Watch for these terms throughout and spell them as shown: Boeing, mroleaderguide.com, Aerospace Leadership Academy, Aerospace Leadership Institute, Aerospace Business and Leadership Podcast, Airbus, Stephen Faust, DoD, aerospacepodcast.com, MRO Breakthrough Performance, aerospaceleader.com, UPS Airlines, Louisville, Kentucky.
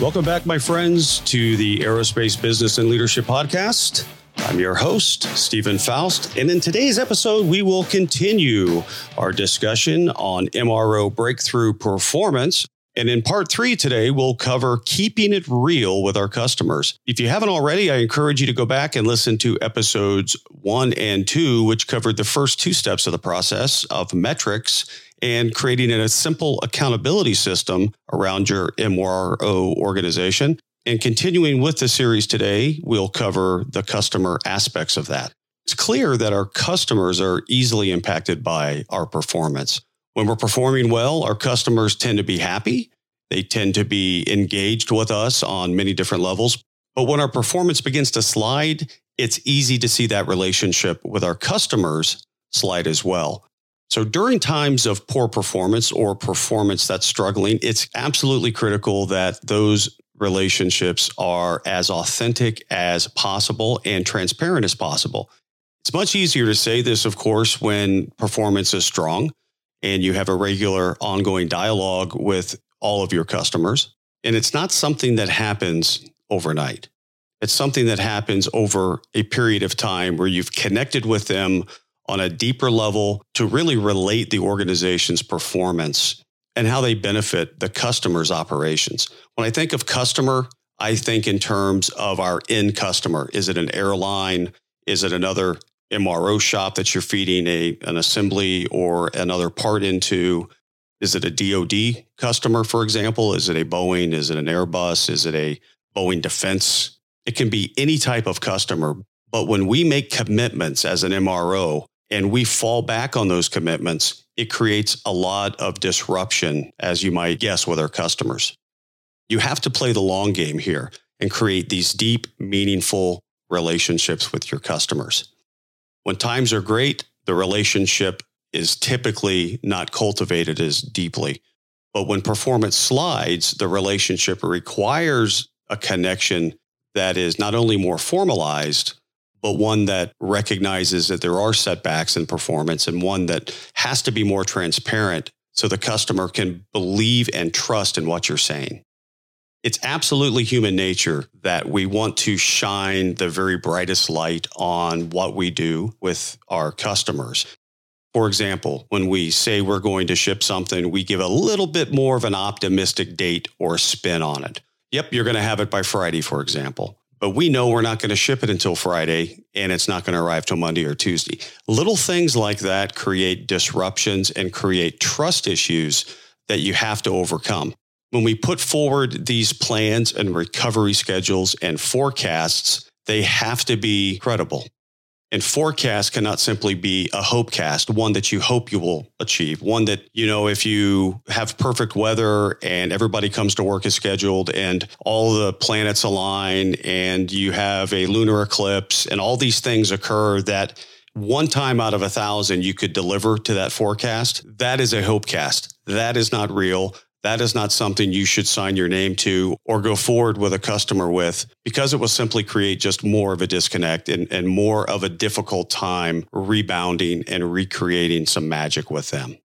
Welcome back, my friends, to the Aerospace Business and Leadership Podcast. I'm your host, Stephen Faust, and in today's episode, we will continue our discussion on MRO Breakthrough Performance. And in part 3 today, we'll cover keeping it real with our customers. If you haven't already, I encourage you to go back and listen to episodes 1 and 2, which covered the first 2 steps of the process of metrics and creating a simple accountability system around your MRO organization. And continuing with the series today, we'll cover the customer aspects of that. It's clear that our customers are easily impacted by our performance. When we're performing well, our customers tend to be happy. They tend to be engaged with us on many different levels. But when our performance begins to slide, it's easy to see that relationship with our customers slide as well. So during times of poor performance or performance that's struggling, it's absolutely critical that those relationships are as authentic as possible and transparent as possible. It's much easier to say this, of course, when performance is strong and you have a regular ongoing dialogue with all of your customers. And it's not something that happens overnight. It's something that happens over a period of time where you've connected with them on a deeper level to really relate the organization's performance and how they benefit the customer's operations. When I think of customer, I think in terms of our end customer. Is it an airline? Is it another MRO shop that you're feeding an assembly or another part into? Is it a DoD customer, for example? Is it a Boeing? Is it an Airbus? Is it a Boeing Defense? It can be any type of customer. But when we make commitments as an MRO and we fall back on those commitments, it creates a lot of disruption, as you might guess, with our customers. You have to play the long game here and create these deep, meaningful relationships with your customers. When times are great, the relationship is typically not cultivated as deeply. But when performance slides, the relationship requires a connection that is not only more formalized, but one that recognizes that there are setbacks in performance and one that has to be more transparent so the customer can believe and trust in what you're saying. It's absolutely human nature that we want to shine the very brightest light on what we do with our customers. For example, when we say we're going to ship something, we give a little bit more of an optimistic date or spin on it. Yep, you're going to have it by Friday, for example. But we know we're not going to ship it until Friday, and it's not going to arrive till Monday or Tuesday. Little things like that create disruptions and create trust issues that you have to overcome. When we put forward these plans and recovery schedules and forecasts, they have to be credible. And forecast cannot simply be a hope cast, one that you hope you will achieve, one that, you know, if you have perfect weather and everybody comes to work as scheduled and all the planets align and you have a lunar eclipse and all these things occur that one time out of 1,000 you could deliver to that forecast. That is a hope cast. That is not real. That is not something you should sign your name to or go forward with a customer with, because it will simply create just more of a disconnect and more of a difficult time rebounding and recreating some magic with them.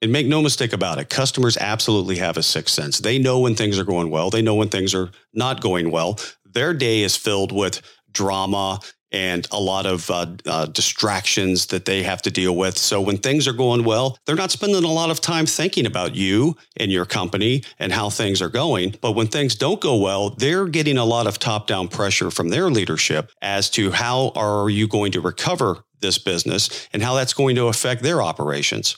And make no mistake about it, customers absolutely have a sixth sense. They know when things are going well. They know when things are not going well. Their day is filled with drama and a lot of distractions that they have to deal with. So when things are going well, they're not spending a lot of time thinking about you and your company and how things are going. But when things don't go well, they're getting a lot of top-down pressure from their leadership as to how are you going to recover this business and how that's going to affect their operations.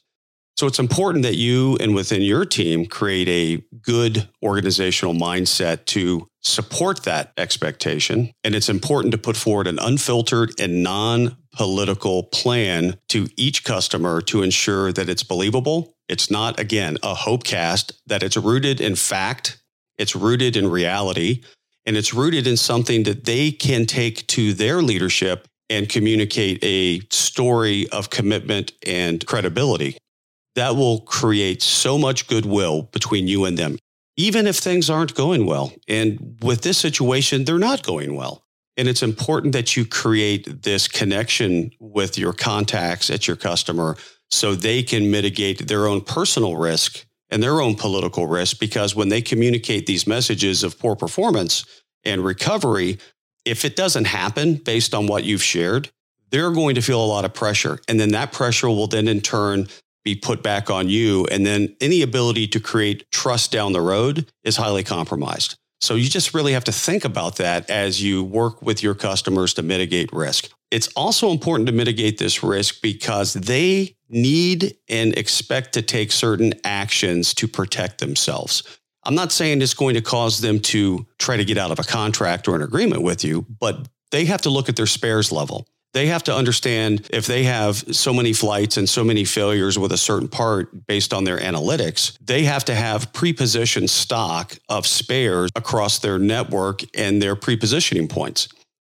So it's important that you and within your team create a good organizational mindset to support that expectation. And it's important to put forward an unfiltered and non-political plan to each customer to ensure that it's believable. It's not, again, a hope cast, that it's rooted in fact, it's rooted in reality, and it's rooted in something that they can take to their leadership and communicate a story of commitment and credibility. That will create so much goodwill between you and them, even if things aren't going well. And with this situation, they're not going well. And it's important that you create this connection with your contacts at your customer so they can mitigate their own personal risk and their own political risk, because when they communicate these messages of poor performance and recovery, if it doesn't happen based on what you've shared, they're going to feel a lot of pressure. And then that pressure will then in turn be put back on you. And then any ability to create trust down the road is highly compromised. So you just really have to think about that as you work with your customers to mitigate risk. It's also important to mitigate this risk because they need and expect to take certain actions to protect themselves. I'm not saying it's going to cause them to try to get out of a contract or an agreement with you, but they have to look at their spares level. They have to understand if they have so many flights and so many failures with a certain part based on their analytics, they have to have pre-positioned stock of spares across their network and their pre-positioning points.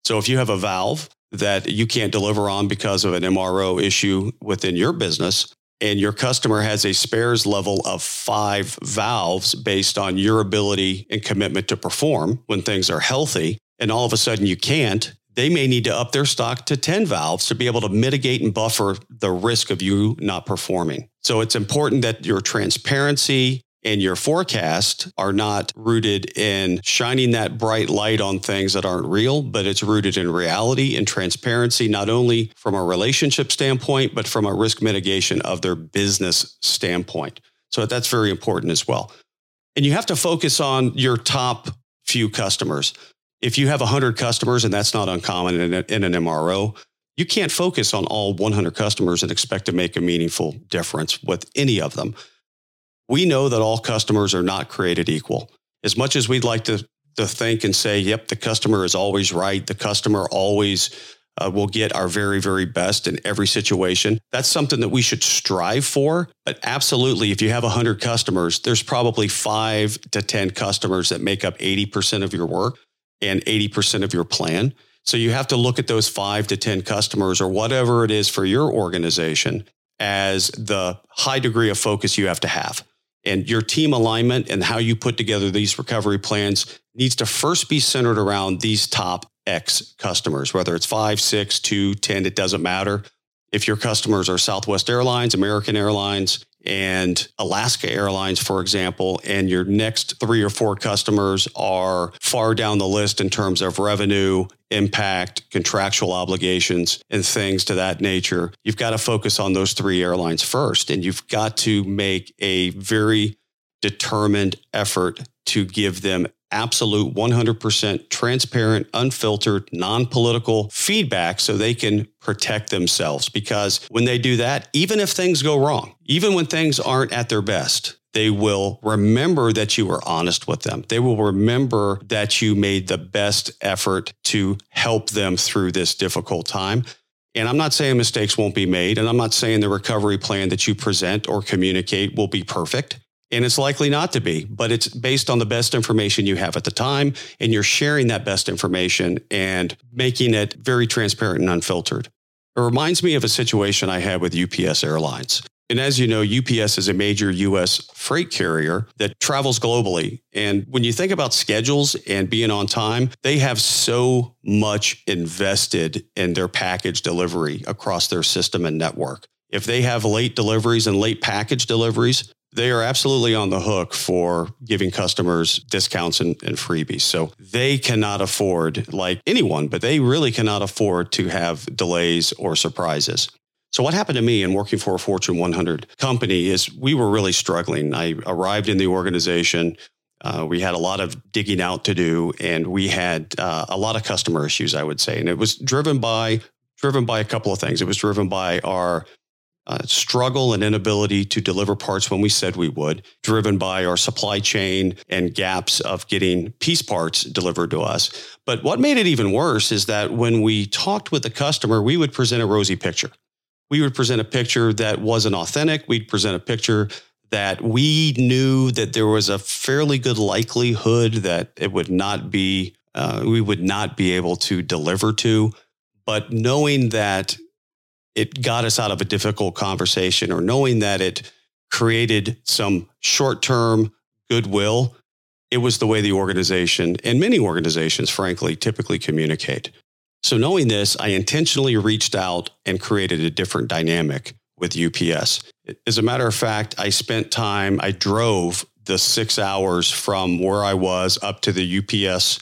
So if you have a valve that you can't deliver on because of an MRO issue within your business, and your customer has a spares level of 5 valves based on your ability and commitment to perform when things are healthy, and all of a sudden you can't, they may need to up their stock to 10 valves to be able to mitigate and buffer the risk of you not performing. So it's important that your transparency and your forecast are not rooted in shining that bright light on things that aren't real, but it's rooted in reality and transparency, not only from a relationship standpoint, but from a risk mitigation of their business standpoint. So that's very important as well. And you have to focus on your top few customers. If you have 100 customers, and that's not uncommon in an MRO, you can't focus on all 100 customers and expect to make a meaningful difference with any of them. We know that all customers are not created equal. As much as we'd like to think and say, yep, the customer is always right, the customer always will get our very, very best in every situation, that's something that we should strive for. But absolutely, if you have 100 customers, there's probably 5 to 10 customers that make up 80% of your work and 80% of your plan. So you have to look at those 5 to 10 customers or whatever it is for your organization as the high degree of focus you have to have. And your team alignment and how you put together these recovery plans needs to first be centered around these top X customers, whether it's 5, 6, 2, 10, it doesn't matter. If your customers are Southwest Airlines, American Airlines, and Alaska Airlines, for example, and your next 3 or 4 customers are far down the list in terms of revenue, impact, contractual obligations, and things to that nature, you've got to focus on those 3 airlines first. And you've got to make a very determined effort to give them absolute 100% transparent, unfiltered, non-political feedback so they can protect themselves. Because when they do that, even if things go wrong, even when things aren't at their best, they will remember that you were honest with them. They will remember that you made the best effort to help them through this difficult time. And I'm not saying mistakes won't be made. And I'm not saying the recovery plan that you present or communicate will be perfect. And it's likely not to be, but it's based on the best information you have at the time, and you're sharing that best information and making it very transparent and unfiltered. It reminds me of a situation I had with UPS Airlines. And as you know, UPS is a major U.S. freight carrier that travels globally. And when you think about schedules and being on time, they have so much invested in their package delivery across their system and network. If they have late deliveries and late package deliveries, they are absolutely on the hook for giving customers discounts and freebies. So they cannot afford, like anyone, but they really cannot afford to have delays or surprises. So what happened to me in working for a Fortune 100 company is we were really struggling. I arrived in the organization. We had a lot of digging out to do, and we had a lot of customer issues, I would say. And it was driven by a couple of things. It was driven by our struggle and inability to deliver parts when we said we would, driven by our supply chain and gaps of getting piece parts delivered to us. But what made it even worse is that when we talked with the customer, we would present a rosy picture. We would present a picture that wasn't authentic. We'd present a picture that we knew that there was a fairly good likelihood that it would not be, we would not be able to deliver to. But knowing that it got us out of a difficult conversation, or knowing that it created some short-term goodwill, it was the way the organization and many organizations, frankly, typically communicate. So knowing this, I intentionally reached out and created a different dynamic with UPS. As a matter of fact, I drove the 6 hours from where I was up to the UPS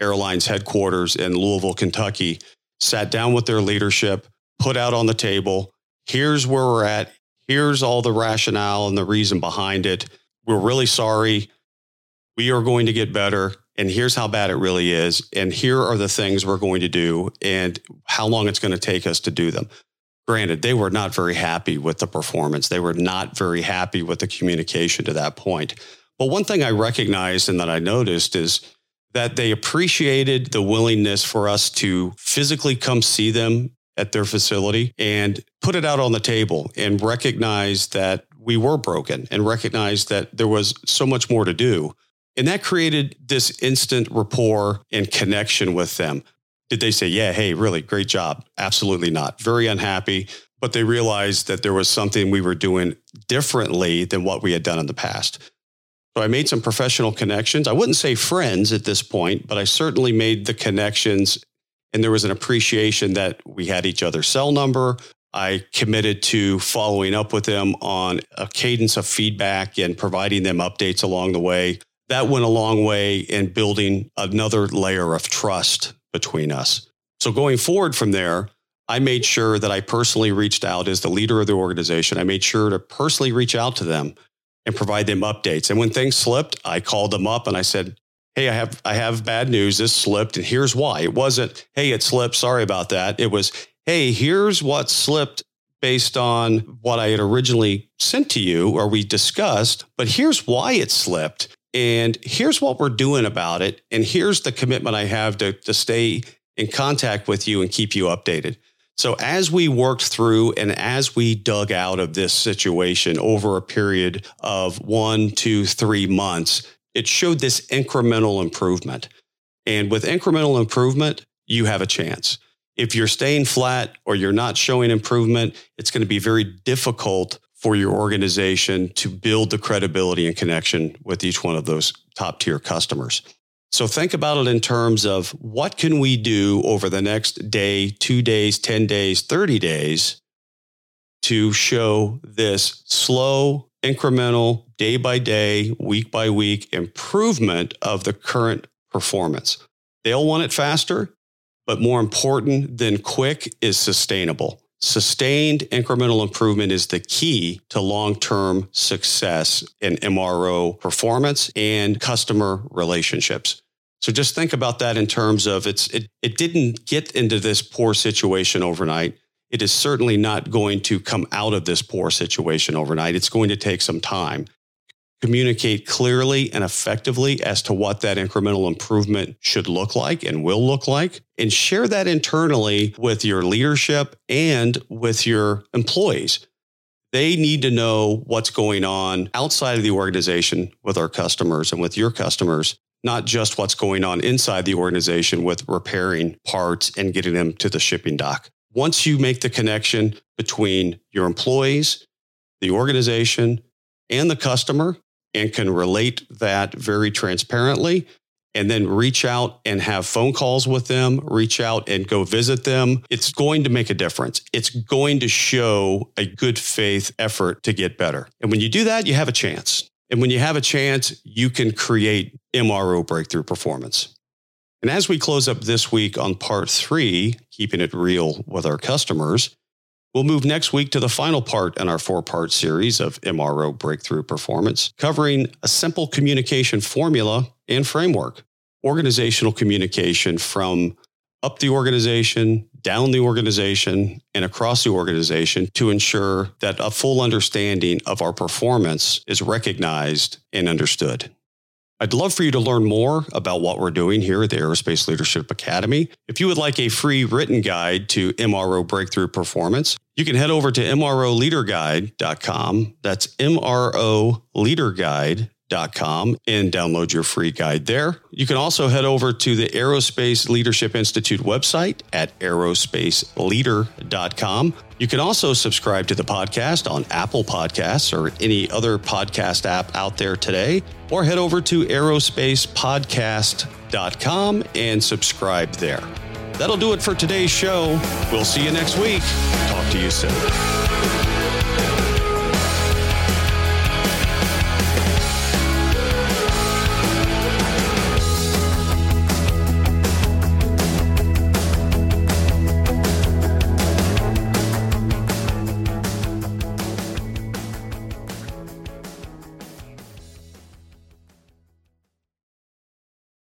Airlines headquarters in Louisville, Kentucky, sat down with their leadership, put out on the table, here's where we're at, here's all the rationale and the reason behind it. We're really sorry. We are going to get better. And here's how bad it really is. And here are the things we're going to do and how long it's going to take us to do them. Granted, they were not very happy with the performance. They were not very happy with the communication to that point. But one thing I recognized and that I noticed is that they appreciated the willingness for us to physically come see them at their facility and put it out on the table and recognize that we were broken and recognize that there was so much more to do. And that created this instant rapport and connection with them. Did they say, yeah, hey, really great job? Absolutely not. Very unhappy. But they realized that there was something we were doing differently than what we had done in the past. So I made some professional connections. I wouldn't say friends at this point, but I certainly made the connections. And there was an appreciation that we had each other's cell number. I committed to following up with them on a cadence of feedback and providing them updates along the way. That went a long way in building another layer of trust between us. So going forward from there, I made sure that I personally reached out as the leader of the organization. I made sure to personally reach out to them and provide them updates. And when things slipped, I called them up and I said, hey, I have bad news. This slipped and here's why. It wasn't, hey, it slipped. Sorry about that. It was, hey, here's what slipped based on what I had originally sent to you or we discussed, but here's why it slipped. And here's what we're doing about it. And here's the commitment I have to stay in contact with you and keep you updated. So as we worked through and as we dug out of this situation over a period of 1 to 3 months, it showed this incremental improvement. And with incremental improvement, you have a chance. If you're staying flat or you're not showing improvement, it's going to be very difficult for your organization to build the credibility and connection with each one of those top tier customers. So think about it in terms of what can we do over the next day, 2 days, 10 days, 30 days to show this slow, incremental, day by day, week by week improvement of the current performance. They'll want it faster, but more important than quick is sustainable. Sustained incremental improvement is the key to long-term success in MRO performance and customer relationships. So just think about that in terms of it didn't get into this poor situation overnight. It is certainly not going to come out of this poor situation overnight. It's going to take some time. Communicate clearly and effectively as to what that incremental improvement should look like and will look like, and share that internally with your leadership and with your employees. They need to know what's going on outside of the organization with our customers and with your customers, not just what's going on inside the organization with repairing parts and getting them to the shipping dock. Once you make the connection between your employees, the organization, and the customer, and can relate that very transparently, and then reach out and have phone calls with them, reach out and go visit them, it's going to make a difference. It's going to show a good faith effort to get better. And when you do that, you have a chance. And when you have a chance, you can create MRO breakthrough performance. And as we close up this week on part 3, keeping it real with our customers, we'll move next week to the final part in our 4-part series of MRO Breakthrough Performance, covering a simple communication formula and framework. Organizational communication from up the organization, down the organization, and across the organization to ensure that a full understanding of our performance is recognized and understood. I'd love for you to learn more about what we're doing here at the Aerospace Leadership Academy. If you would like a free written guide to MRO Breakthrough Performance, you can head over to mroleaderguide.com. That's mroleaderguide.com and download your free guide there. You can also head over to the Aerospace Leadership Institute website at aerospaceleader.com. You can also subscribe to the podcast on Apple Podcasts or any other podcast app out there today, or head over to aerospacepodcast.com and subscribe there. That'll do it for today's show. We'll see you next week. Talk to you soon.